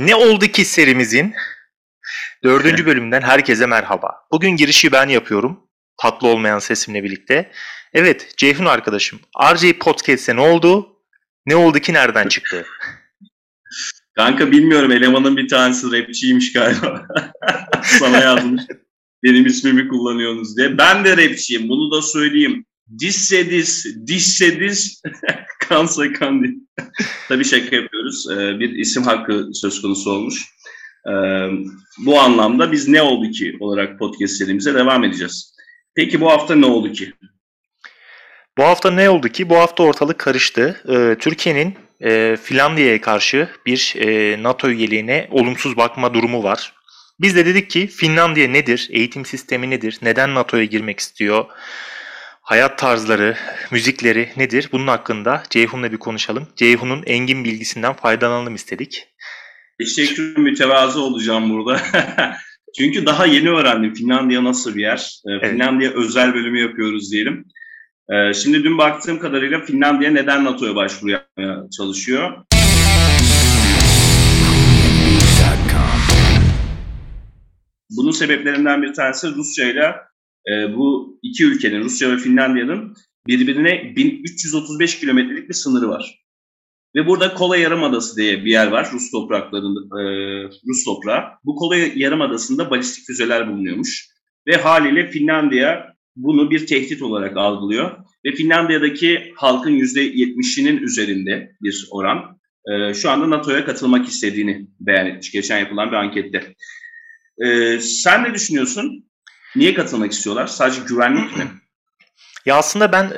Ne Oldu Ki serimizin 4. bölümünden herkese merhaba. Bugün girişi ben yapıyorum. Tatlı olmayan sesimle birlikte. Evet, Ceyhun arkadaşım. RJ Podcast'e ne oldu? Ne oldu ki nereden çıktı? Kanka bilmiyorum. Elemanın bir tanesi rapçiymiş galiba. Sana yazmış. Benim ismimi kullanıyorsunuz diye. Ben de rapçiyim. Bunu da söyleyeyim. Dişse diş, kansa kan değil. Tabii şaka yapıyoruz. Bir isim hakkı söz konusu olmuş. Bu anlamda biz ne oldu ki olarak podcast serimize devam edeceğiz. Peki bu hafta ne oldu ki? Bu hafta ne oldu ki? Bu hafta ortalık karıştı. Türkiye'nin Finlandiya'ya karşı bir NATO üyeliğine olumsuz bakma durumu var. Biz de dedik ki Finlandiya nedir? Eğitim sistemi nedir? Neden NATO'ya girmek istiyor? Hayat tarzları, müzikleri nedir? Bunun hakkında Ceyhun'la bir konuşalım. Ceyhun'un engin bilgisinden faydalanalım istedik. Teşekkür, mütevazı olacağım burada. Çünkü daha yeni öğrendim Finlandiya nasıl bir yer. Evet. Finlandiya özel bölümü yapıyoruz diyelim. Şimdi dün baktığım kadarıyla Finlandiya neden NATO'ya başvuru yapmaya çalışıyor? Bunun sebeplerinden bir tanesi Rusya'yla bu iki ülkenin, Rusya ve Finlandiya'nın birbirine 1335 kilometrelik bir sınırı var. Ve burada Kola Yarımadası diye bir yer var, Rus topraklarında, Rus toprağı. Bu Kola Yarımadası'nda balistik füzeler bulunuyormuş. Ve haliyle Finlandiya bunu bir tehdit olarak algılıyor. Ve Finlandiya'daki halkın %70'inin üzerinde bir oran şu anda NATO'ya katılmak istediğini beyan etmiş geçen yapılan bir ankette. Sen ne düşünüyorsun? Niye katılmak istiyorlar? Sadece güvenlik mi? Ya aslında ben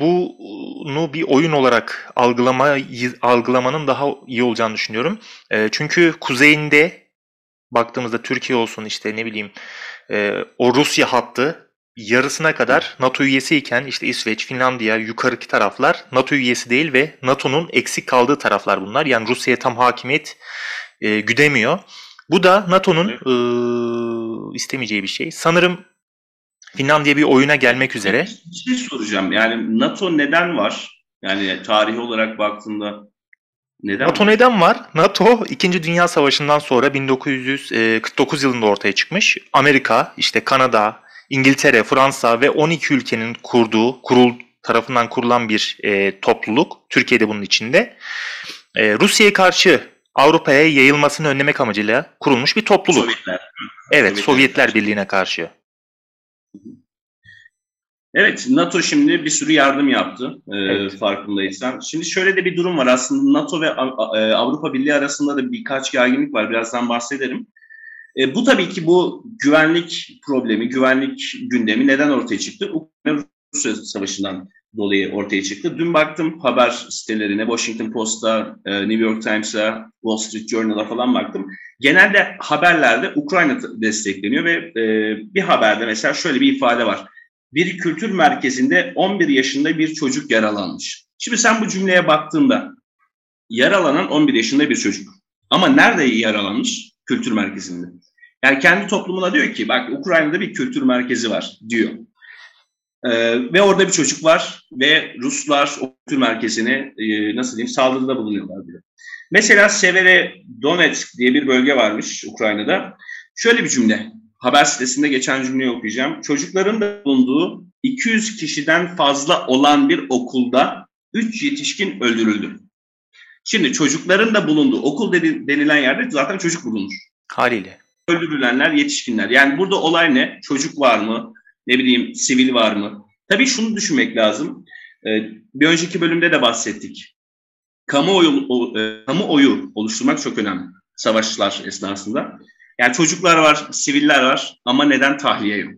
bunu bir oyun olarak algılamanın daha iyi olacağını düşünüyorum. Çünkü kuzeyinde baktığımızda Türkiye olsun işte ne bileyim o Rusya hattı yarısına kadar NATO üyesiyken işte İsveç, Finlandiya yukarıki taraflar NATO üyesi değil ve NATO'nun eksik kaldığı taraflar bunlar. Yani Rusya'ya tam hakimiyet güdemiyor. Bu da NATO'nun istemeyeceği bir şey. Sanırım Finlandiya bir oyuna gelmek üzere. Bir şey soracağım. Yani NATO neden var? Yani tarihi olarak baktığında neden NATO var? Neden var? NATO 2. Dünya Savaşı'ndan sonra 1949 yılında ortaya çıkmış. Amerika, işte Kanada, İngiltere, Fransa ve 12 ülkenin tarafından kurulan bir topluluk. Türkiye'de bunun içinde. Rusya'ya karşı Avrupa'ya yayılmasını önlemek amacıyla kurulmuş bir topluluk. Sovyetler Birliği'ne karşı. Evet, NATO şimdi bir sürü yardım yaptı farkındaysan. Şimdi şöyle de bir durum var aslında NATO ve Avrupa Birliği arasında da birkaç gerginlik var. Birazdan bahsederim. Bu tabii ki bu güvenlik problemi, güvenlik gündemi neden ortaya çıktı? Ukrayna-Rusya Savaşı'ndan dolayı ortaya çıktı. Dün baktım haber sitelerine, Washington Post'a, New York Times'a, Wall Street Journal'a falan baktım. Genelde haberlerde Ukrayna destekleniyor ve bir haberde mesela şöyle bir ifade var. Bir kültür merkezinde 11 yaşında bir çocuk yaralanmış. Şimdi sen bu cümleye baktığında yaralanan 11 yaşında bir çocuk. Ama nerede yaralanmış? Kültür merkezinde. Yani kendi toplumuna diyor ki bak Ukrayna'da bir kültür merkezi var diyor. Ve orada bir çocuk var ve Ruslar o kültür merkezine saldırıda bulunuyorlar diyor. Mesela Severe Donetsk diye bir bölge varmış Ukrayna'da. Şöyle bir cümle, haber sitesinde geçen cümleyi okuyacağım. Çocukların da bulunduğu 200 kişiden fazla olan bir okulda 3 yetişkin öldürüldü. Şimdi çocukların da bulunduğu okul denilen yerde zaten çocuk bulunur. Haliyle. Öldürülenler yetişkinler. Yani burada olay ne? Çocuk var mı? Ne bileyim sivil var mı? Tabii şunu düşünmek lazım. Bir önceki bölümde de bahsettik. Kamuoyu oluşturmak çok önemli savaşlar esnasında. Yani çocuklar var, siviller var ama neden tahliye yok?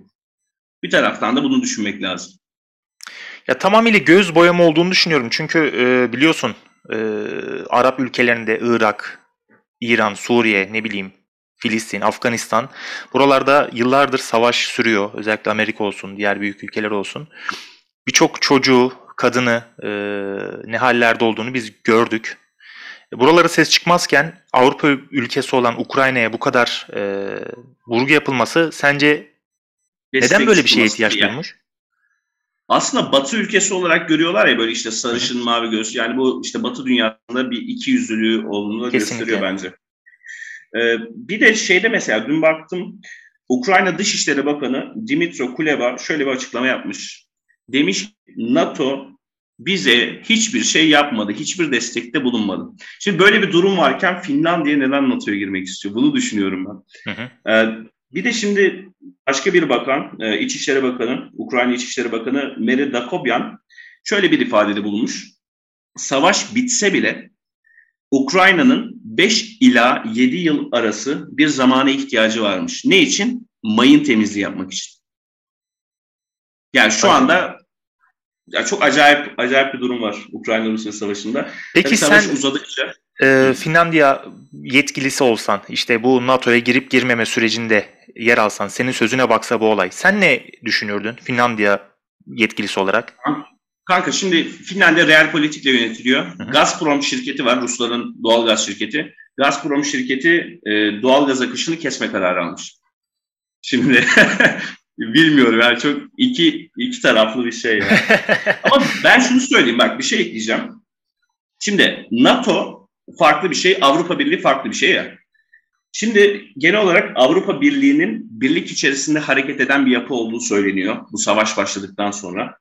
Bir taraftan da bunu düşünmek lazım. Ya tamamıyla göz boyama olduğunu düşünüyorum. Çünkü biliyorsun Arap ülkelerinde Irak, İran, Suriye Filistin, Afganistan buralarda yıllardır savaş sürüyor. Özellikle Amerika olsun, diğer büyük ülkeler olsun. Birçok çocuğu, kadını ne hallerde olduğunu biz gördük. Buralara ses çıkmazken Avrupa ülkesi olan Ukrayna'ya bu kadar vurgu yapılması sence neden böyle bir şeye ihtiyaç duymuş? Aslında Batı ülkesi olarak görüyorlar ya böyle işte sarışın mavi göz. Yani bu işte Batı dünyasında bir ikiyüzlülüğü olduğunu gösteriyor bence. Bir de şeyde mesela dün baktım, Ukrayna Dışişleri Bakanı Dimitro Kuleba şöyle bir açıklama yapmış. Demiş NATO bize hiçbir şey yapmadı, hiçbir destekte bulunmadı. Şimdi böyle bir durum varken Finlandiya neden NATO'ya girmek istiyor? Bunu düşünüyorum ben. Hı hı. Bir de şimdi başka bir bakan, İçişleri Bakanı, Ukrayna İçişleri Bakanı Merya Dakobyan şöyle bir ifadede bulunmuş. Savaş bitse bile Ukrayna'nın 5 ila 7 yıl arası bir zamana ihtiyacı varmış. Ne için? Mayın temizliği yapmak için. Yani şu anda ya çok acayip bir durum var Ukrayna-Rusya savaşında. Peki savaş sen uzadıkça Finlandiya yetkilisi olsan, işte bu NATO'ya girip girmeme sürecinde yer alsan, senin sözüne baksa bu olay. Sen ne düşünürdün Finlandiya yetkilisi olarak? Kanka şimdi Finlandiya real politikle yönetiliyor. Hı hı. Gazprom şirketi var, Rusların doğalgaz şirketi. Gazprom şirketi doğalgaz akışını kesme kararı almış. Şimdi bilmiyorum yani çok iki taraflı bir şey. Yani. Ama ben şunu söyleyeyim bak bir şey ekleyeceğim. Şimdi NATO farklı bir şey, Avrupa Birliği farklı bir şey ya. Şimdi genel olarak Avrupa Birliği'nin birlik içerisinde hareket eden bir yapı olduğu söyleniyor bu savaş başladıktan sonra.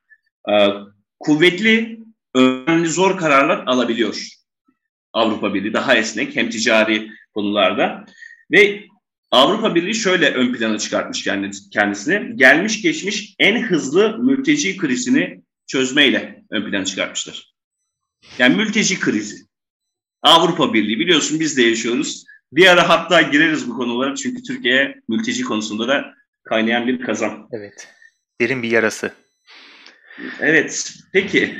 Kuvvetli, önemli, zor kararlar alabiliyor Avrupa Birliği. Daha esnek hem ticari konularda ve Avrupa Birliği şöyle ön plana çıkartmış kendisini. Gelmiş geçmiş en hızlı mülteci krizini çözmeyle ön plana çıkartmışlar. Yani mülteci krizi. Avrupa Birliği biliyorsun biz de yaşıyoruz. Bir ara hatta gireriz bu konulara çünkü Türkiye mülteci konusunda da kaynayan bir kazan. Evet. Derin bir yarası. Evet, peki.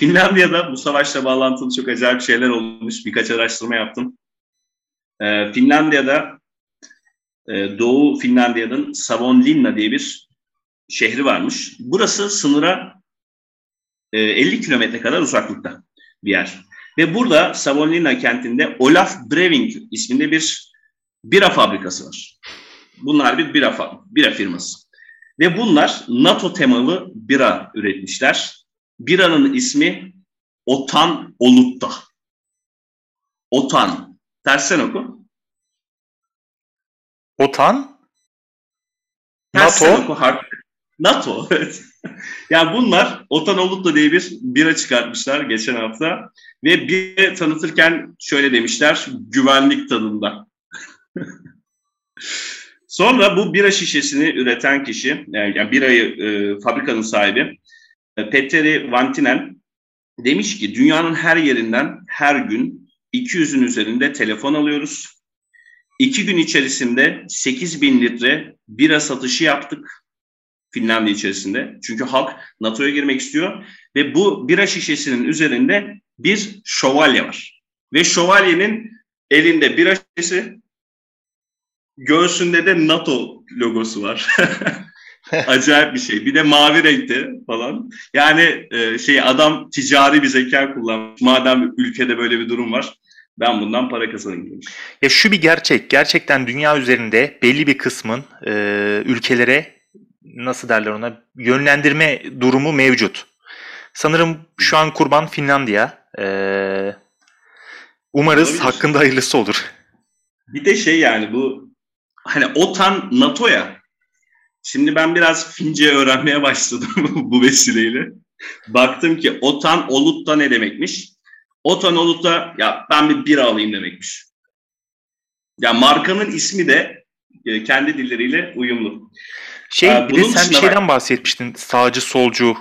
Finlandiya'da bu savaşla bağlantılı çok acayip şeyler olmuş. Birkaç araştırma yaptım. Finlandiya'da, Doğu Finlandiya'nın Savonlinna diye bir şehri varmış. Burası sınıra 50 kilometre kadar uzaklıkta bir yer. Ve burada Savonlinna kentinde Olaf Brewing isminde bir bira fabrikası var. Bunlar bir bira firması. Ve bunlar NATO temalı bira üretmişler. Biranın ismi Otan Olukta. Otan. Tersten oku. Otan? Tersten NATO? Oku, NATO, evet. Yani bunlar Otan Olukta diye bir bira çıkartmışlar geçen hafta. Ve bira tanıtırken şöyle demişler, güvenlik tadında. Sonra bu bira şişesini üreten kişi, yani birayı fabrikanın sahibi Petteri Vantinen demiş ki dünyanın her yerinden her gün 200'ün üzerinde telefon alıyoruz. 2 gün içerisinde 8.000 litre bira satışı yaptık Finlandiya içerisinde. Çünkü halk NATO'ya girmek istiyor ve bu bira şişesinin üzerinde bir şövalye var. Ve şövalyenin elinde bira şişesi. Göğsünde de NATO logosu var. Acayip bir şey. Bir de mavi renkte falan. Yani adam ticari bir zeka kullanmış. Madem ülkede böyle bir durum var, ben bundan para kazanayım. Ya şu bir gerçek. Gerçekten dünya üzerinde belli bir kısmın ülkelere yönlendirme durumu mevcut. Sanırım şu an kurban Finlandiya. Umarız olabilir. Hakkında hayırlısı olur. Bir de bu OTAN NATO ya. Şimdi ben biraz Fince öğrenmeye başladım bu vesileyle. Baktım ki Otan Olukta ne demekmiş? Otan Olukta ya ben bir bira alayım demekmiş. Ya markanın ismi de kendi dilleriyle uyumlu. Bir de sen bir şeyden bahsetmiştin. Sağcı solcu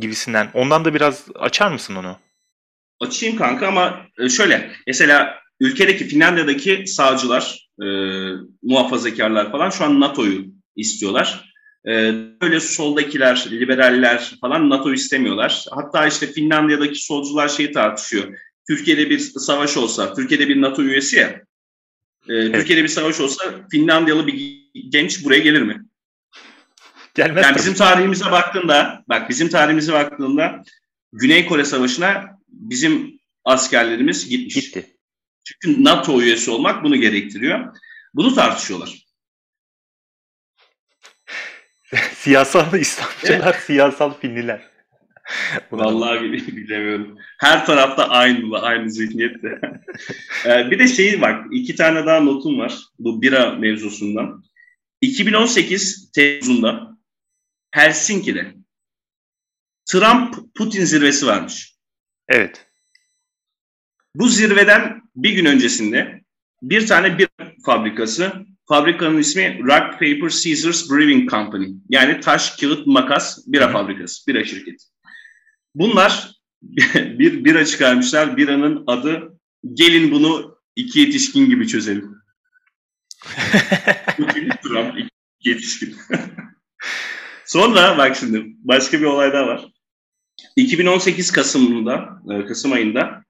gibisinden. Ondan da biraz açar mısın onu? Açayım kanka ama şöyle. Mesela ülkedeki Finlandiya'daki sağcılar, muhafazakarlar falan şu an NATO'yu istiyorlar. Böyle soldakiler, liberaller falan NATO'yu istemiyorlar. Hatta Finlandiya'daki solcular tartışıyor. Türkiye'de bir savaş olsa, Türkiye'de bir NATO üyesi ya. Evet. Türkiye'de bir savaş olsa Finlandiyalı bir genç buraya gelir mi? Gelmez. Yani bizim tarihimize baktığında, Güney Kore Savaşı'na bizim askerlerimiz gitmiş. Gitti. Çünkü NATO üyesi olmak bunu gerektiriyor. Bunu tartışıyorlar. Siyasal İslamcılar, evet. Siyasal Finliler. Vallahi bilemiyorum. Her tarafta aynı zihniyette. Bir de bak, iki tane daha notum var bu bira mevzusundan. 2018 Temmuz'unda Helsinki'de Trump-Putin zirvesi varmış. Evet. Bu zirveden bir gün öncesinde bir tane bira fabrikası, fabrikanın ismi Rock Paper Scissors Brewing Company. Yani taş, kağıt, makas bira fabrikası, bira şirketi. Bunlar bir bira çıkarmışlar. Biranın adı "Gelin bunu iki yetişkin gibi çözelim." Trump iki yetişkin. Sonra bak şimdi başka bir olay daha var. 2018 Kasım ayında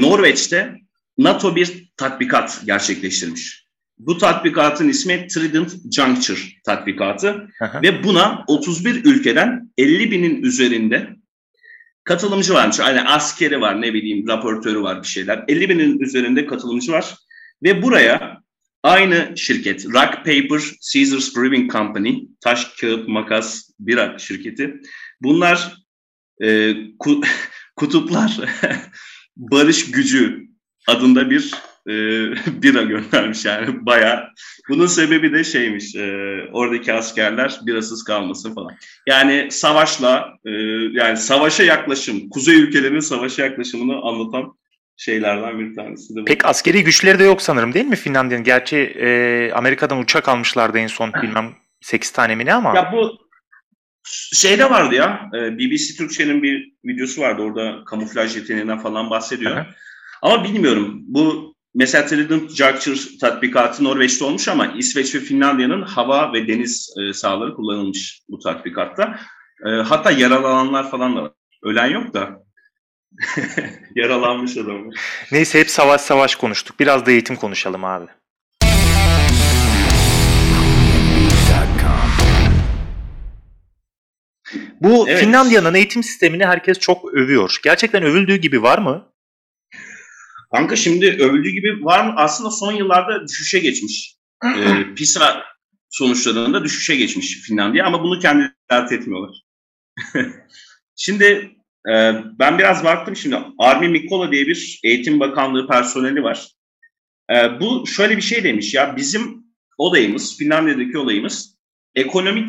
Norveç'te NATO bir tatbikat gerçekleştirmiş. Bu tatbikatın ismi Trident Juncture tatbikatı. Aha. Ve buna 31 ülkeden 50.000'in üzerinde katılımcı varmış. Yani askeri var, ne bileyim, raportörü var, bir şeyler. 50.000'in üzerinde katılımcı var. Ve buraya aynı şirket, Rock Paper Scissors Brewing Company, taş, kağıt, makas, bira şirketi. Bunlar kutuplar barış gücü adında bir bira göndermiş yani bayağı. Bunun sebebi de oradaki askerler birasız kalmasın falan. Yani savaşa yaklaşım, kuzey ülkelerinin savaşa yaklaşımını anlatan şeylerden bir tanesi de bu. Pek askeri güçleri de yok sanırım, değil mi Finlandiya'nın? Gerçi Amerika'dan uçak almışlardı en son, bilmem 8 tane mi ne ama. Ya bu şeyde vardı ya, BBC Türkçe'nin bir videosu vardı, orada kamuflaj yeteneğinden falan bahsediyor. Hı-hı. Ama bilmiyorum, bu mesela Trident Juncture tatbikatı Norveç'te olmuş ama İsveç ve Finlandiya'nın hava ve deniz sahaları kullanılmış bu tatbikatta. Hatta yaralananlar falan da var. Ölen yok da yaralanmış adamlar. Neyse, hep savaş konuştuk. Biraz da eğitim konuşalım abi. Bu evet. Finlandiya'nın eğitim sistemini herkes çok övüyor. Gerçekten övüldüğü gibi var mı? Kanka şimdi övüldüğü gibi var mı? Aslında son yıllarda düşüşe geçmiş. PISA sonuçlarında düşüşe geçmiş Finlandiya ama bunu kendileri dert etmiyorlar. Şimdi ben biraz baktım şimdi. Armin Mikola diye bir Eğitim Bakanlığı personeli var. Bu şöyle bir şey demiş ya, bizim olayımız, Finlandiya'daki olayımız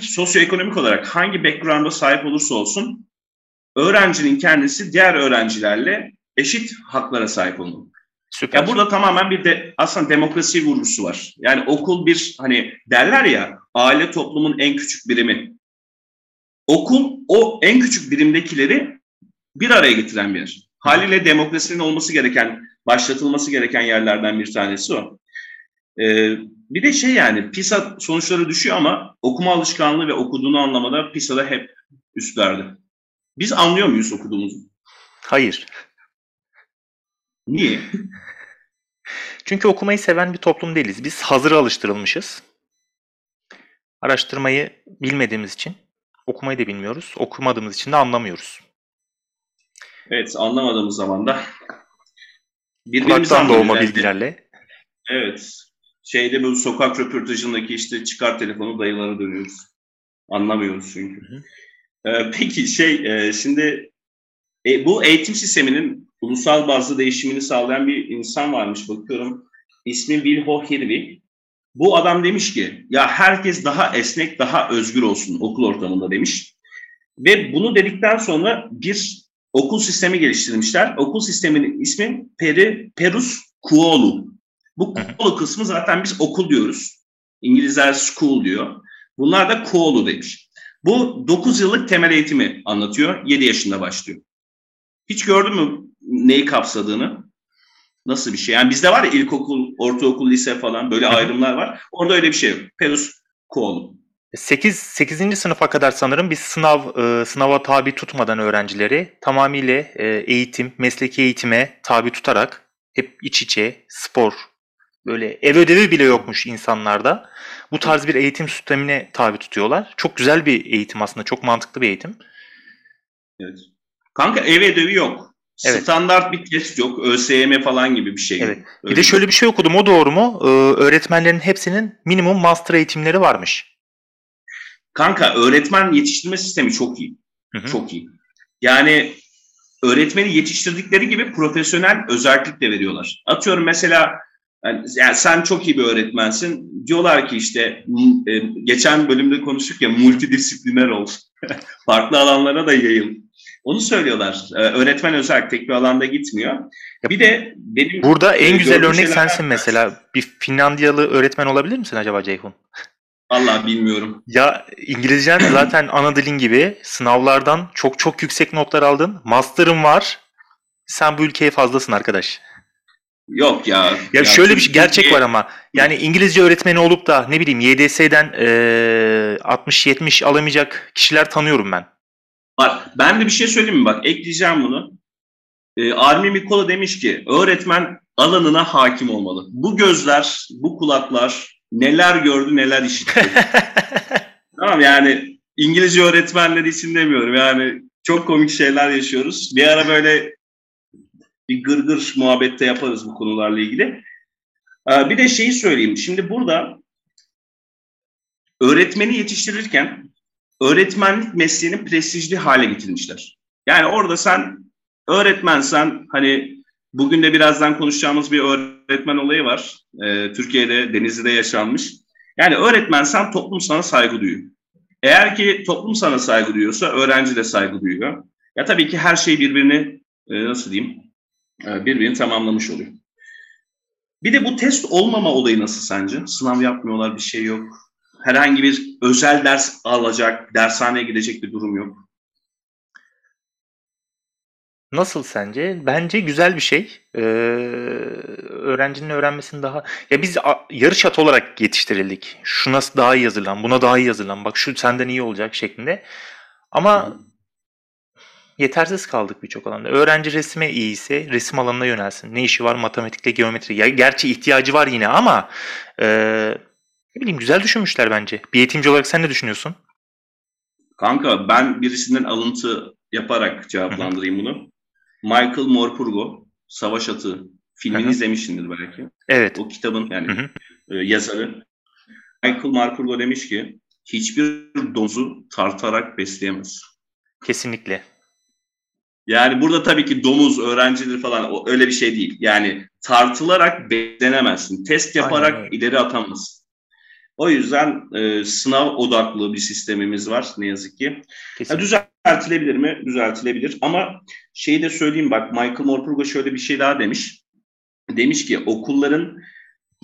sosyoekonomik olarak hangi background'a sahip olursa olsun öğrencinin kendisi diğer öğrencilerle eşit haklara sahip olmalı. Ya burada tamamen bir de aslında demokrasi vurgusu var. Yani okul bir, hani derler ya, aile toplumun en küçük birimi. Okul o en küçük birimdekileri bir araya getiren bir yer. Haliyle demokrasinin başlatılması gereken yerlerden bir tanesi o. Bir de PISA sonuçları düşüyor ama okuma alışkanlığı ve okuduğunu anlamada PISA'da hep üstlerde. Biz anlıyor muyuz okuduğumuzu? Hayır. Niye? Çünkü okumayı seven bir toplum değiliz. Biz hazıra alıştırılmışız. Araştırmayı bilmediğimiz için okumayı da bilmiyoruz. Okumadığımız için de anlamıyoruz. Evet, anlamadığımız zaman da kulaktan doğma bilgilerle. Evet. Bu sokak röportajındaki çıkar telefonu dayılara dönüyoruz. Anlamıyoruz çünkü. Peki bu eğitim sisteminin ulusal bazda değişimini sağlayan bir insan varmış, bakıyorum. İsmi Wilho Hirvi. Bu adam demiş ki ya herkes daha esnek, daha özgür olsun okul ortamında demiş. Ve bunu dedikten sonra bir okul sistemi geliştirmişler. Okul sisteminin ismi Perus Kuolu. Bu Kuolu kısmı zaten biz okul diyoruz. İngilizler school diyor. Bunlar da Kuolu demiş. Bu 9 yıllık temel eğitimi anlatıyor. 7 yaşında başlıyor. Hiç gördün mü neyi kapsadığını? Nasıl bir şey? Yani bizde var ya ilkokul, ortaokul, lise falan böyle ayrımlar var. Orada öyle bir şey yok. Perus Kuolu. 8. sınıfa kadar sanırım biz sınava tabi tutmadan öğrencileri tamamıyla mesleki eğitime tabi tutarak hep iç içe, spor, böyle ev ödevi bile yokmuş insanlarda. Bu tarz bir eğitim sistemine tabi tutuyorlar. Çok güzel bir eğitim aslında. Çok mantıklı bir eğitim. Evet. Kanka ev ödevi yok. Evet. Standart bir test yok. ÖSYM falan gibi bir şey. Evet. Bir de şöyle bir şey okudum. O doğru mu? Öğretmenlerin hepsinin minimum master eğitimleri varmış. Kanka öğretmen yetiştirme sistemi çok iyi. Hı-hı. Çok iyi. Yani öğretmeni yetiştirdikleri gibi profesyonel özellik de veriyorlar. Atıyorum mesela yani sen çok iyi bir öğretmensin. Diyorlar ki işte geçen bölümde konuştuk ya, multidisipliner ol. Farklı alanlara da yayıl. Onu söylüyorlar. Öğretmen özellik tek bir alanda gitmiyor. Bir de benim burada en güzel örnek sensin mesela. Bir Finlandiyalı öğretmen olabilir misin acaba Ceyhun? Vallahi bilmiyorum. Ya İngilizcen zaten ana dilin gibi, sınavlardan çok çok yüksek notlar aldın. Master'ın var. Sen bu ülkeye fazlasın arkadaş. Yok ya. Ya şöyle bir gerçek var ama. Yani İngilizce öğretmeni olup da ne bileyim YDS'den 60-70 alamayacak kişiler tanıyorum ben. Var. Ben de bir şey söyleyeyim mi? Bak ekleyeceğim bunu. Armin Mikola demiş ki öğretmen alanına hakim olmalı. Bu gözler, bu kulaklar neler gördü, neler işitti. Tamam yani İngilizce öğretmenleri için demiyorum. Yani çok komik şeyler yaşıyoruz. Bir ara böyle bir gırgır muhabbette yaparız bu konularla ilgili. Bir de şeyi söyleyeyim. Şimdi burada öğretmeni yetiştirirken öğretmenlik mesleğini prestijli hale getirmişler. Yani orada sen öğretmensen, hani bugün de birazdan konuşacağımız bir öğretmen olayı var. Türkiye'de, Denizli'de yaşanmış. Yani öğretmensen toplum sana saygı duyuyor. Eğer ki toplum sana saygı duyuyorsa öğrenci de saygı duyuyor. Ya tabii ki her şey birbirini birbirini tamamlamış oluyor. Bir de bu test olmama olayı nasıl sence? Sınav yapmıyorlar, bir şey yok. Herhangi bir özel ders alacak, dershaneye gidecek bir durum yok. Nasıl sence? Bence güzel bir şey. Öğrencinin öğrenmesini daha... Ya biz yarış atı olarak yetiştirildik. Şuna daha iyi hazırlan, buna daha iyi hazırlan. Bak şu senden iyi olacak şeklinde. Ama yetersiz kaldık birçok alanda. Öğrenci resme iyiyse resim alanına yönelsin. Ne işi var matematikle geometri? Ya, gerçi ihtiyacı var yine ama... ne bileyim, güzel düşünmüşler bence. Bir eğitimci olarak sen ne düşünüyorsun? Kanka ben birisinden alıntı yaparak cevaplandırayım bunu. Michael Morpurgo, Savaş Atı filmini izlemişsindir belki. Evet. O kitabın yani yazarı. Michael Morpurgo demiş ki hiçbir domuzu tartarak besleyemez. Kesinlikle. Yani burada tabii ki domuz, öğrencidir falan öyle bir şey değil. Yani tartılarak beslenemezsin. Test yaparak ileri atamazsın. O yüzden sınav odaklı bir sistemimiz var ne yazık ki. Ya, düzeltilebilir mi? Düzeltilebilir. Ama şeyi de söyleyeyim bak, Michael Morpurgo şöyle bir şey daha demiş. Demiş ki okulların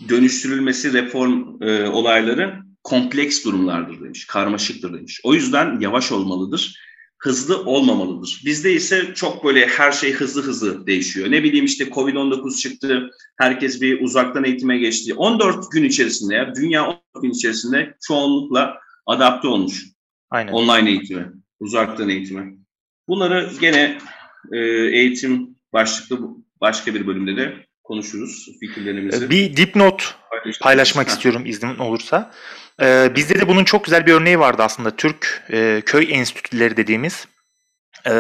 dönüştürülmesi, reform olayları kompleks durumlardır demiş. Karmaşıktır demiş. O yüzden yavaş olmalıdır. Hızlı olmamalıdır. Bizde ise çok böyle her şey hızlı hızlı değişiyor. Ne bileyim işte Covid-19 çıktı. Herkes bir uzaktan eğitime geçti. 14 gün içerisinde dünya 14 gün içerisinde çoğunlukla adapte olmuş. Aynen. Online eğitime, uzaktan eğitime. Bunları gene eğitim başlıklı başka bir bölümde de konuşuruz, fikirlerimizi. Bir dipnot paylaşmak istiyorum iznin olursa. Bizde de bunun çok güzel bir örneği vardı aslında. Türk köy enstitüleri dediğimiz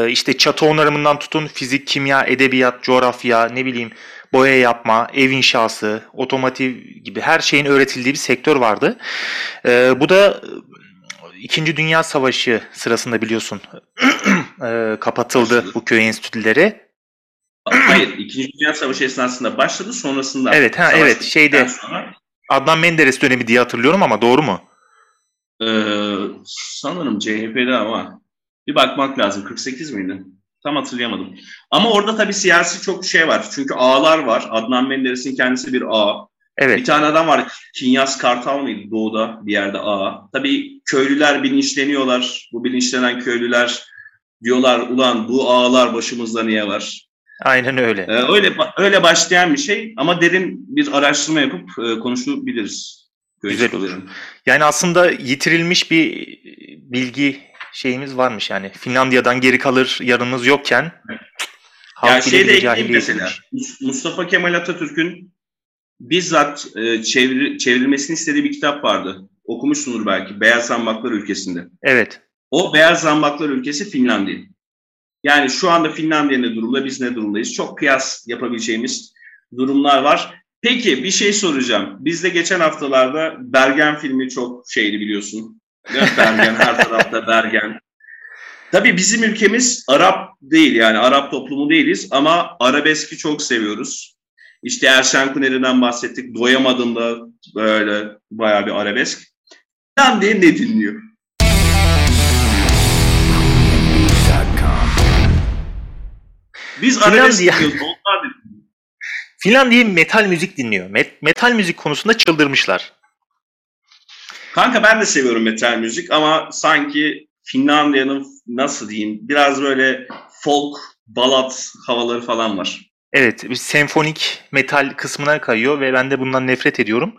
işte çatı onarımından tutun fizik, kimya, edebiyat, coğrafya, ne bileyim boya yapma, ev inşası, otomotiv gibi her şeyin öğretildiği bir sektör vardı. Bu da 2. Dünya Savaşı sırasında biliyorsun kapatıldı bu köy enstitüleri. Hayır, 2. Dünya Savaşı esnasında başladı, sonrasında. Evet, evet. Şeyde sonra... Adnan Menderes dönemi diye hatırlıyorum ama doğru mu? Sanırım CHP'de ama bir bakmak lazım. 48 miydi? Tam hatırlayamadım. Ama orada tabii siyasi çok şey var. Çünkü ağalar var. Adnan Menderes'in kendisi bir ağa. Evet. Bir tane adam var. Kinyas Kartal mıydı? Doğuda bir yerde ağa. Tabii köylüler bilinçleniyorlar. Bu bilinçlenen köylüler diyorlar ulan bu ağalar başımızda niye var? Aynen öyle. Öyle başlayan bir şey ama derin bir araştırma yapıp konuşabiliriz. Güzel olur. Yani aslında yitirilmiş bir bilgi şeyimiz varmış yani. Finlandiya'dan geri kalır yarınız yokken. Evet. Ya şeyde ekleyeyim mesela. Mustafa Kemal Atatürk'ün bizzat çevrilmesini istediği bir kitap vardı. Okumuşsundur belki. Beyaz Zambaklar Ülkesi'nde. Evet. O Beyaz Zambaklar Ülkesi Finlandiya. Yani şu anda Finlandiya ne durumda, biz ne durumdayız? Çok kıyas yapabileceğimiz durumlar var. Peki bir şey soracağım. Bizde geçen haftalarda Bergen filmi çok şeydi biliyorsun. Bergen her tarafta Bergen. Tabii bizim ülkemiz Arap değil, yani Arap toplumu değiliz ama arabeski çok seviyoruz. İşte Erşen Kuneri'den bahsettik. Doyamadım da böyle bayağı bir arabesk. Lan diye ne dinliyor? Biz arabesk dinliyoruz. Onlar dinliyor. Finlandiya metal müzik dinliyor. Metal müzik konusunda çıldırmışlar. Kanka ben de seviyorum metal müzik ama sanki Finlandiya'nın nasıl diyeyim biraz böyle folk, balat havaları falan var. Evet, senfonik metal kısmına kayıyor ve ben de bundan nefret ediyorum.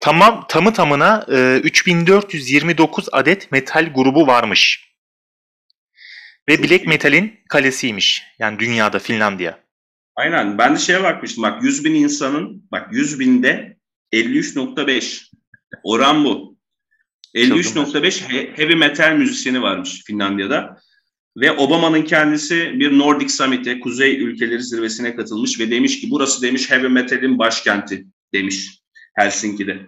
Tamam, tamı tamına 3429 adet metal grubu varmış. Ve çok Black iyi. Metal'in kalesiymiş. Yani dünyada Finlandiya. Aynen. Ben de şeye bakmıştım. Bak 100 bin insanın, bak 100 binde 53.5 oran bu. 53.5 heavy metal müzisyeni varmış Finlandiya'da. Ve Obama'nın kendisi bir Nordic Summit'e, Kuzey Ülkeleri Zirvesi'ne katılmış ve demiş ki burası demiş heavy metal'in başkenti demiş Helsinki'de.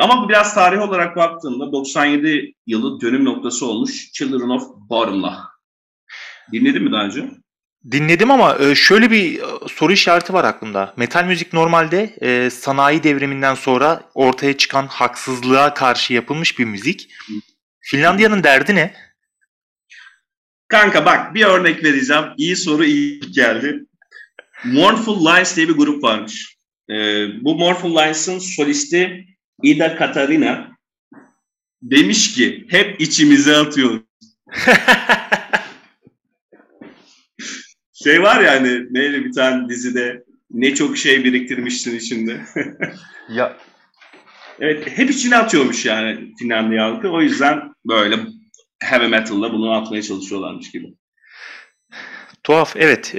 Ama biraz tarih olarak baktığımda 97 yılı dönüm noktası olmuş Children of Bodom'la. Dinledin mi daha önce? Dinledim ama şöyle bir soru işareti var aklımda. Metal müzik normalde sanayi devriminden sonra ortaya çıkan haksızlığa karşı yapılmış bir müzik. Finlandiya'nın derdi ne? Kanka bak bir örnek vereceğim. İyi soru, iyi geldi. Mournful Lines diye bir grup varmış. Bu Mournful Lines'ın solisti Ida Katarina demiş ki hep içimize atıyoruz. Şey var ya hani neyle bir tane dizide ne çok şey biriktirmişsin içinde. Ya. Evet hep içine atıyormuş yani Finlandiya halkı. O yüzden böyle heavy metal'la bunu atmaya çalışıyorlarmış gibi. Tuhaf, evet.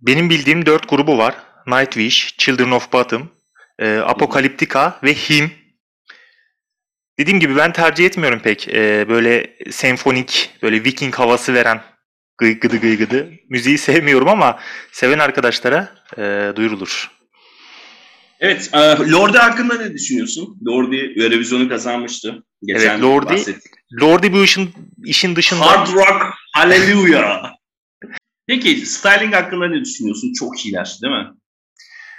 Benim bildiğim 4 grubu var. Nightwish, Children of Bodom, Apocalyptica ve Him. Dediğim gibi ben tercih etmiyorum pek. Böyle senfonik, böyle Viking havası veren gıygıdı gıygıdı müziği sevmiyorum ama seven arkadaşlara duyurulur. Evet, Lordi hakkında ne düşünüyorsun? Lordi Eurovision'u kazanmıştı. Geçen evet, Lordi bu işin dışında. Hard rock, hallelujah. Peki, styling hakkında ne düşünüyorsun? Çok iyiler, değil mi?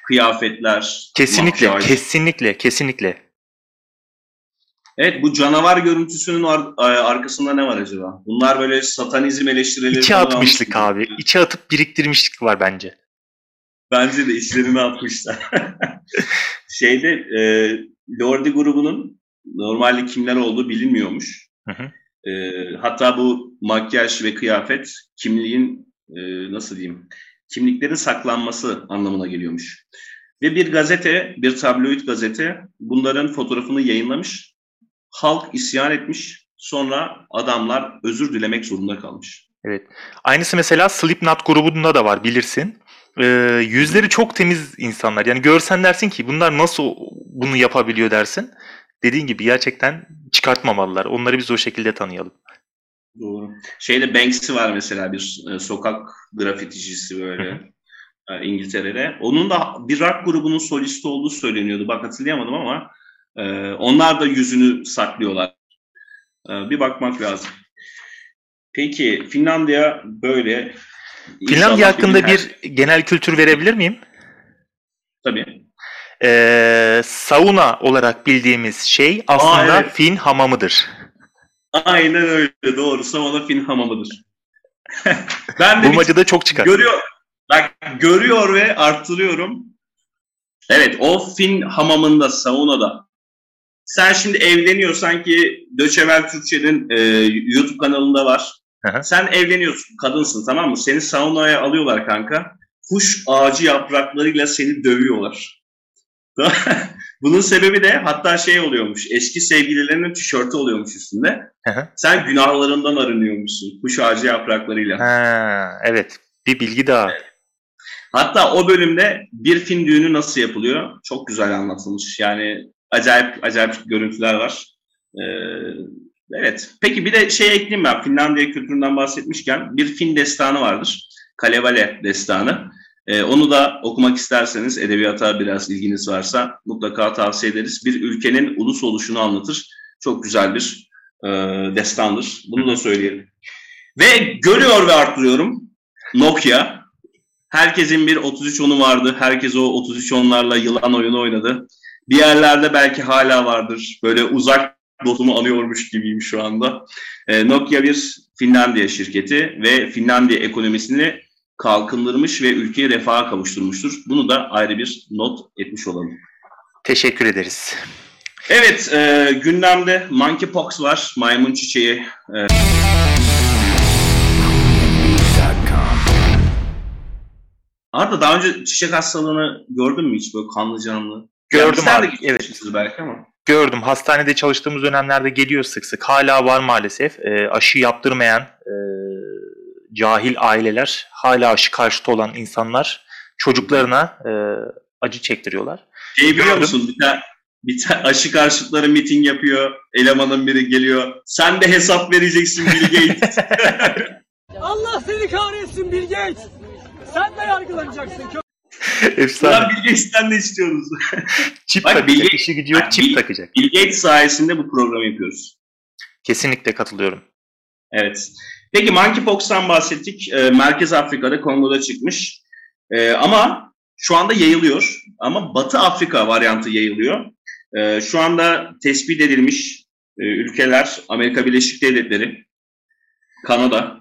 Kıyafetler. Kesinlikle, makyaj. Kesinlikle. Evet, bu canavar görüntüsünün arkasında ne var acaba? Bunlar böyle satanizm eleştirileri. İçe atmışlık abi. İçe atıp biriktirmişlik var bence. Bence de içlerine atmışlar. Lordi grubunun normalde kimler olduğu bilinmiyormuş. Hı hı. Hatta bu makyaj ve kıyafet kimliğin kimliklerin saklanması anlamına geliyormuş. Ve bir tabloid gazete bunların fotoğrafını yayınlamış. Halk isyan etmiş. Sonra adamlar özür dilemek zorunda kalmış. Evet. Aynısı mesela Slipknot grubunda da var bilirsin. Yüzleri çok temiz insanlar. Yani görsen dersin ki bunlar nasıl bunu yapabiliyor dersin. Dediğin gibi gerçekten çıkartmamalılar. Onları biz o şekilde tanıyalım. Doğru. Banksy var mesela bir sokak grafiticisi böyle İngiltere'de. Onun da bir rock grubunun solisti olduğu söyleniyordu. Bak hatırlayamadım ama onlar da yüzünü saklıyorlar. Bir bakmak lazım. Peki Finlandiya böyle. Finlandiya hakkında bir genel kültür verebilir miyim? Tabii. Sauna olarak bildiğimiz şey aslında evet. Fin hamamıdır. Aynen öyle, doğru. Sauna Fin hamamıdır. Ben de bulmacada çok çıkar. Görüyor ve arttırıyorum. Evet, o Fin hamamında, saunada. Sen şimdi evleniyorsan ki Döçevel Türkçe'nin YouTube kanalında var. Aha. Sen evleniyorsun, kadınsın, tamam mı? Seni saunaya alıyorlar kanka. Kuş ağacı yapraklarıyla seni dövüyorlar. Bunun sebebi de hatta oluyormuş. Eski sevgililerinin tişörtü oluyormuş üstünde. Aha. Sen günahlarından arınıyormuşsun. Kuş ağacı yapraklarıyla. Ha, evet. Bir bilgi daha. Evet. Hatta o bölümde bir Fin düğünü nasıl yapılıyor? Çok güzel anlatılmış. Yani acayip görüntüler var. Evet. Peki bir de ekleyeyim ben. Finlandiya kültüründen bahsetmişken bir Fin destanı vardır. Kalevala destanı. Onu da okumak isterseniz edebiyata biraz ilginiz varsa mutlaka tavsiye ederiz. Bir ülkenin ulus oluşunu anlatır. Çok güzel bir destandır. Bunu da söyleyelim. Ve görüyor ve arttırıyorum. Nokia. Herkesin bir 3310'u vardı. Herkes o 3310'larla yılan oyunu oynadı. Bir yerlerde belki hala vardır. Böyle uzak dotumu alıyormuş gibiyim şu anda. Nokia bir Finlandiya şirketi ve Finlandiya ekonomisini kalkındırmış ve ülkeyi refaha kavuşturmuştur. Bunu da ayrı bir not etmiş olalım. Teşekkür ederiz. Evet, gündemde Monkeypox var, maymun çiçeği. Arda, daha önce çiçek hastalığını gördün mü hiç, böyle kanlı canlı? Gördüm yani abi, evet. Belki ama. Gördüm. Hastanede çalıştığımız dönemlerde geliyor sık sık. Hala var maalesef. Aşı yaptırmayan cahil aileler, hala aşı karşıtı olan insanlar çocuklarına acı çektiriyorlar. Biliyor musun? Bir tane aşı karşıtları miting yapıyor. Elemanın biri geliyor. Sen de hesap vereceksin Bill Gates. Allah seni kahretsin Bill Gates. Sen de yargılanacaksın. Efsane. Bill Gates'ten de istiyoruz. Çip bak, takacak. İşi gücü yok, çip takacak. Bill Gates sayesinde bu programı yapıyoruz. Kesinlikle katılıyorum. Evet. Peki Monkeypox'tan bahsettik. Merkez Afrika'da, Kongo'da çıkmış. Ama şu anda yayılıyor. Ama Batı Afrika varyantı yayılıyor. Şu anda tespit edilmiş ülkeler Amerika Birleşik Devletleri, Kanada,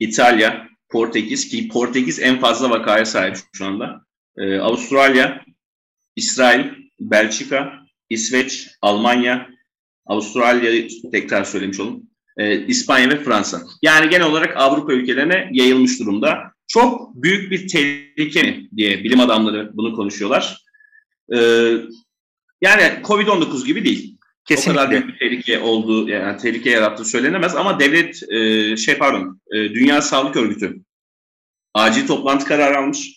İtalya, Portekiz, ki Portekiz en fazla vakaya sahip şu anda. Avustralya, İsrail, Belçika, İsveç, Almanya, Avustralya'yı tekrar söylemiş olalım. İspanya ve Fransa. Yani genel olarak Avrupa ülkelerine yayılmış durumda. Çok büyük bir tehlike mi diye bilim adamları bunu konuşuyorlar. Yani Covid-19 gibi değil. Kesinlikle. O kadar büyük bir tehlike olduğu, yani tehlike yarattığı söylenemez ama devlet, Dünya Sağlık Örgütü acil toplantı kararı almış.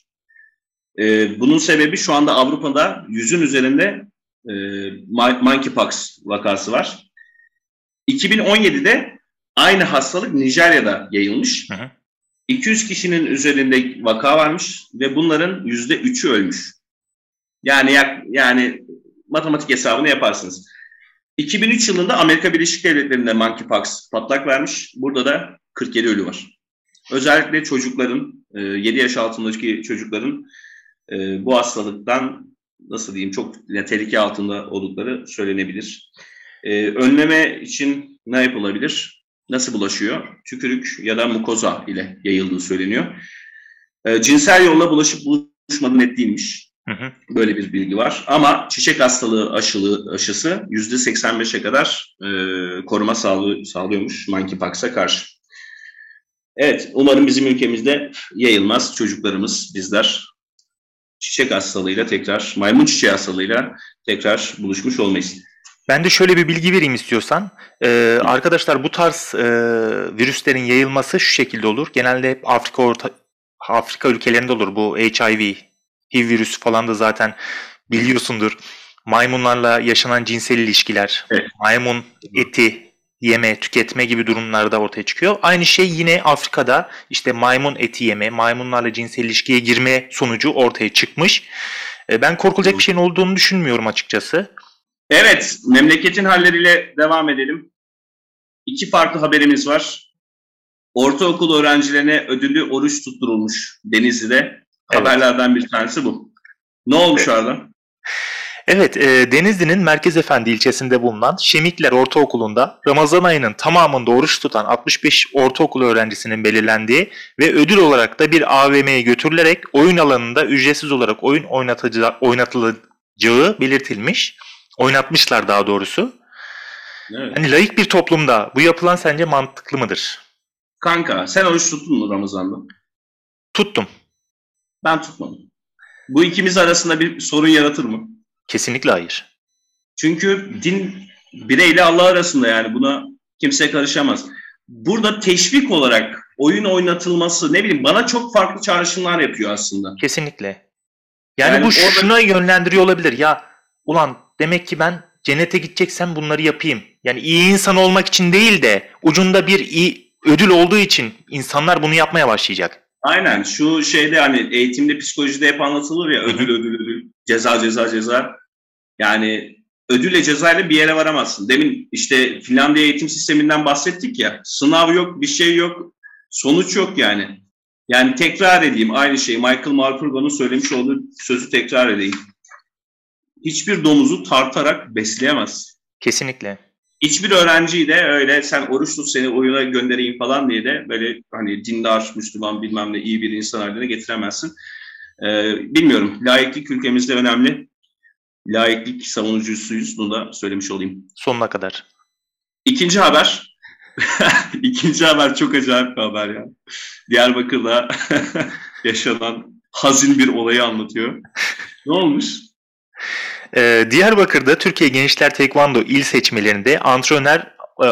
Bunun sebebi şu anda Avrupa'da 100'ün üzerinde monkeypox vakası var. 2017'de aynı hastalık Nijerya'da yayılmış. Hı hı. 200 kişinin üzerinde vaka varmış ve bunların %3'ü ölmüş. Yani matematik hesabını yaparsınız. 2003 yılında Amerika Birleşik Devletleri'nde monkeypox patlak vermiş. Burada da 47 ölü var. Özellikle çocukların, 7 yaş altındaki çocukların bu hastalıktan nasıl diyeyim çok tehlike altında oldukları söylenebilir. Önleme için ne yapılabilir? Nasıl bulaşıyor? Tükürük ya da mukoza ile yayıldığı söyleniyor. Cinsel yolla bulaşıp buluşmadığı net değilmiş. Hı hı. Böyle bir bilgi var. Ama çiçek hastalığı aşısı %85'e kadar koruma sağlıyormuş monkeypox'a karşı. Evet, umarım bizim ülkemizde yayılmaz. Çocuklarımız, bizler maymun çiçeği hastalığıyla tekrar buluşmuş olmayız. Ben de şöyle bir bilgi vereyim istiyorsan. Arkadaşlar, bu tarz virüslerin yayılması şu şekilde olur. Genelde hep Afrika ülkelerinde olur. Bu HIV virüsü falan da zaten biliyorsundur. Maymunlarla yaşanan cinsel ilişkiler, evet. Maymun eti yeme, tüketme gibi durumlarda ortaya çıkıyor. Aynı şey yine Afrika'da işte maymun eti yeme, maymunlarla cinsel ilişkiye girme sonucu ortaya çıkmış. Ben korkulacak bir şeyin olduğunu düşünmüyorum açıkçası. Evet, memleketin halleriyle devam edelim. 2 farklı haberimiz var. Ortaokul öğrencilerine ödüllü oruç tutturulmuş Denizli'de. Evet. Haberlerden bir tanesi bu. Ne olmuş Arda? Evet, Denizli'nin Merkezefendi ilçesinde bulunan Şemikler Ortaokulu'nda Ramazan ayının tamamında oruç tutan 65 ortaokul öğrencisinin belirlendiği ve ödül olarak da bir AVM'ye götürülerek oyun alanında ücretsiz olarak oyun oynatılacağı belirtilmiş. Oynatmışlar daha doğrusu. Evet. Yani laik bir toplumda bu yapılan sence mantıklı mıdır? Kanka, sen oruç tuttun mu Ramazan'da? Tuttum. Ben tutmadım. Bu ikimiz arasında bir sorun yaratır mı? Kesinlikle hayır. Çünkü din bireyle Allah arasında, yani buna kimse karışamaz. Burada teşvik olarak oyun oynatılması, ne bileyim, bana çok farklı çağrışımlar yapıyor aslında. Kesinlikle. Yani bu şuna yönlendiriyor olabilir. Ya ulan demek ki ben cennete gideceksem bunları yapayım. Yani iyi insan olmak için değil de ucunda bir iyi ödül olduğu için insanlar bunu yapmaya başlayacak. Aynen, şu şeyde hani eğitimde, psikolojide hep anlatılır ya, ödül ödül ödül, ceza ceza ceza. Yani ödülle cezayla bir yere varamazsın. Demin işte Finlandiya eğitim sisteminden bahsettik ya. Sınav yok, bir şey yok, sonuç yok yani. Yani tekrar edeyim aynı şeyi. Michael Morpurgo'nun söylemiş olduğu sözü tekrar edeyim. Hiçbir domuzu tartarak besleyemez. Kesinlikle. Hiçbir öğrenciyi de öyle sen oruç tut seni oyuna göndereyim falan diye de böyle hani dindar, Müslüman bilmem ne iyi bir insan haline getiremezsin. Bilmiyorum. Laiklik ülkemizde önemli. Laiklik savunucusuyuz. Bunu da söylemiş olayım. Sonuna kadar. İkinci haber. İkinci haber çok acayip bir haber ya. Diyarbakır'da yaşanan hazin bir olayı anlatıyor. Ne olmuş? Diyarbakır'da Türkiye Gençler Tekvando il seçmelerinde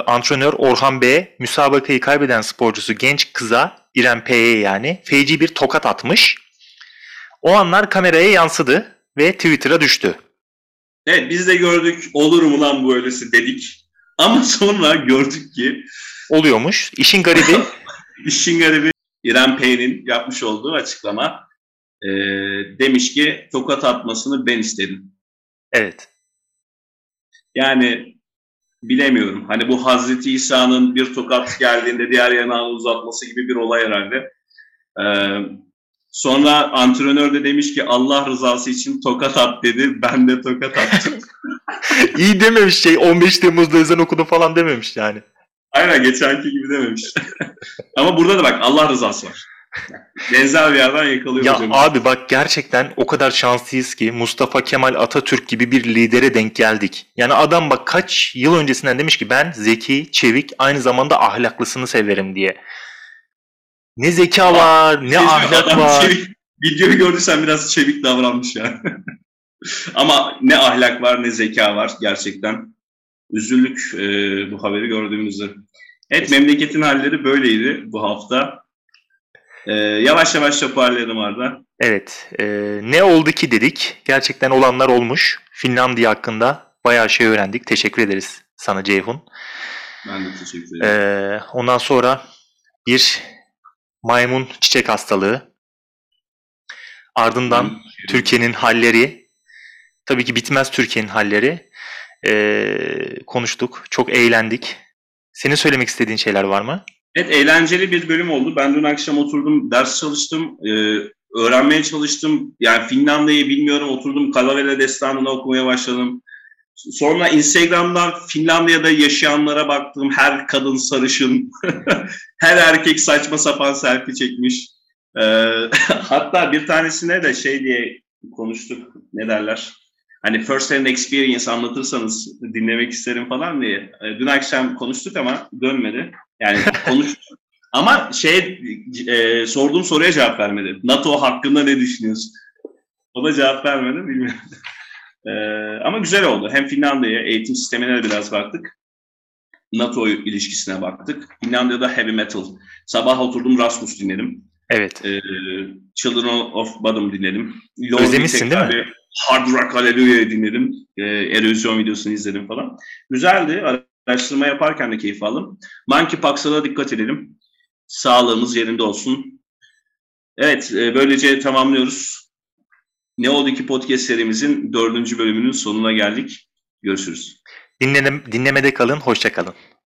antrenör Orhan Bey müsabakayı kaybeden sporcusu genç kıza İrem P'ye yani feci bir tokat atmış. O anlar kameraya yansıdı ve Twitter'a düştü. Evet biz de gördük olur mu lan bu öylesi dedik. Ama sonra gördük ki oluyormuş. İşin garibi. İşin garibi İrem P'nin yapmış olduğu açıklama demiş ki tokat atmasını ben istedim. Evet. Yani bilemiyorum. Hani bu Hazreti İsa'nın bir tokat geldiğinde diğer yanağını uzatması gibi bir olay herhalde. Sonra antrenör de demiş ki Allah rızası için tokat at dedi. Ben de tokat attım. İyi dememiş şey 15 Temmuz'da ezan okudu falan dememiş yani. Aynen geçenki gibi dememiş. Ama burada da bak Allah rızası var. Benzer bir yerden yakalıyor ya hocam. Abi bak gerçekten o kadar şanslıyız ki Mustafa Kemal Atatürk gibi bir lidere denk geldik. Yani adam bak kaç yıl öncesinden demiş ki ben zeki, çevik, aynı zamanda ahlaklısını severim diye. Ne zeka var, ne ahlak var. Çevik, videoyu gördüysen biraz çevik davranmış yani. Ama ne ahlak var, ne zeka var gerçekten. Üzüldük bu haberi gördüğümüzde. Evet memleketin halleri böyleydi bu hafta. Yavaş yavaş toparlayalım Arda. Evet. Ne oldu ki dedik. Gerçekten olanlar olmuş. Finlandiya hakkında bayağı şey öğrendik. Teşekkür ederiz sana Ceyhun. Ben de teşekkür ederim. Ondan sonra bir maymun çiçek hastalığı. Ardından Türkiye'nin halleri. Tabii ki bitmez Türkiye'nin halleri. Konuştuk. Çok eğlendik. Senin söylemek istediğin şeyler var mı? Evet eğlenceli bir bölüm oldu. Ben dün akşam oturdum, ders çalıştım, öğrenmeye çalıştım. Yani Finlandiya'yı bilmiyorum, oturdum Kalevala destanını okumaya başladım. Sonra Instagram'dan Finlandiya'da yaşayanlara baktım. Her kadın sarışın, her erkek saçma sapan selfie çekmiş. Hatta bir tanesine de şey diye konuştuk, ne derler? Hani first hand experience anlatırsanız dinlemek isterim falan diye. Dün akşam konuştuk ama dönmedi. Yani konuştuk. Ama sorduğum soruya cevap vermedi. NATO hakkında ne düşünüyorsun? O da cevap vermedi, bilmiyorum. Ama güzel oldu. Hem Finlandiya'ya eğitim sistemine de biraz baktık. NATO ilişkisine baktık. Finlandiya'da heavy metal. Sabah oturdum Rasmus dinledim. Evet. Children of Bodom dinledim. Lordi özlemişsin değil mi? Hard Rock Hallelujah'ı dinledim. Erozyon videosunu izledim falan. Güzeldi. Araştırma yaparken de keyif aldım. Monkeypox'a da dikkat edelim. Sağlığımız yerinde olsun. Evet, böylece tamamlıyoruz. Ne Oldu Ki Podcast serimizin 4. bölümünün sonuna geldik. Görüşürüz. Dinlemede kalın, hoşça kalın.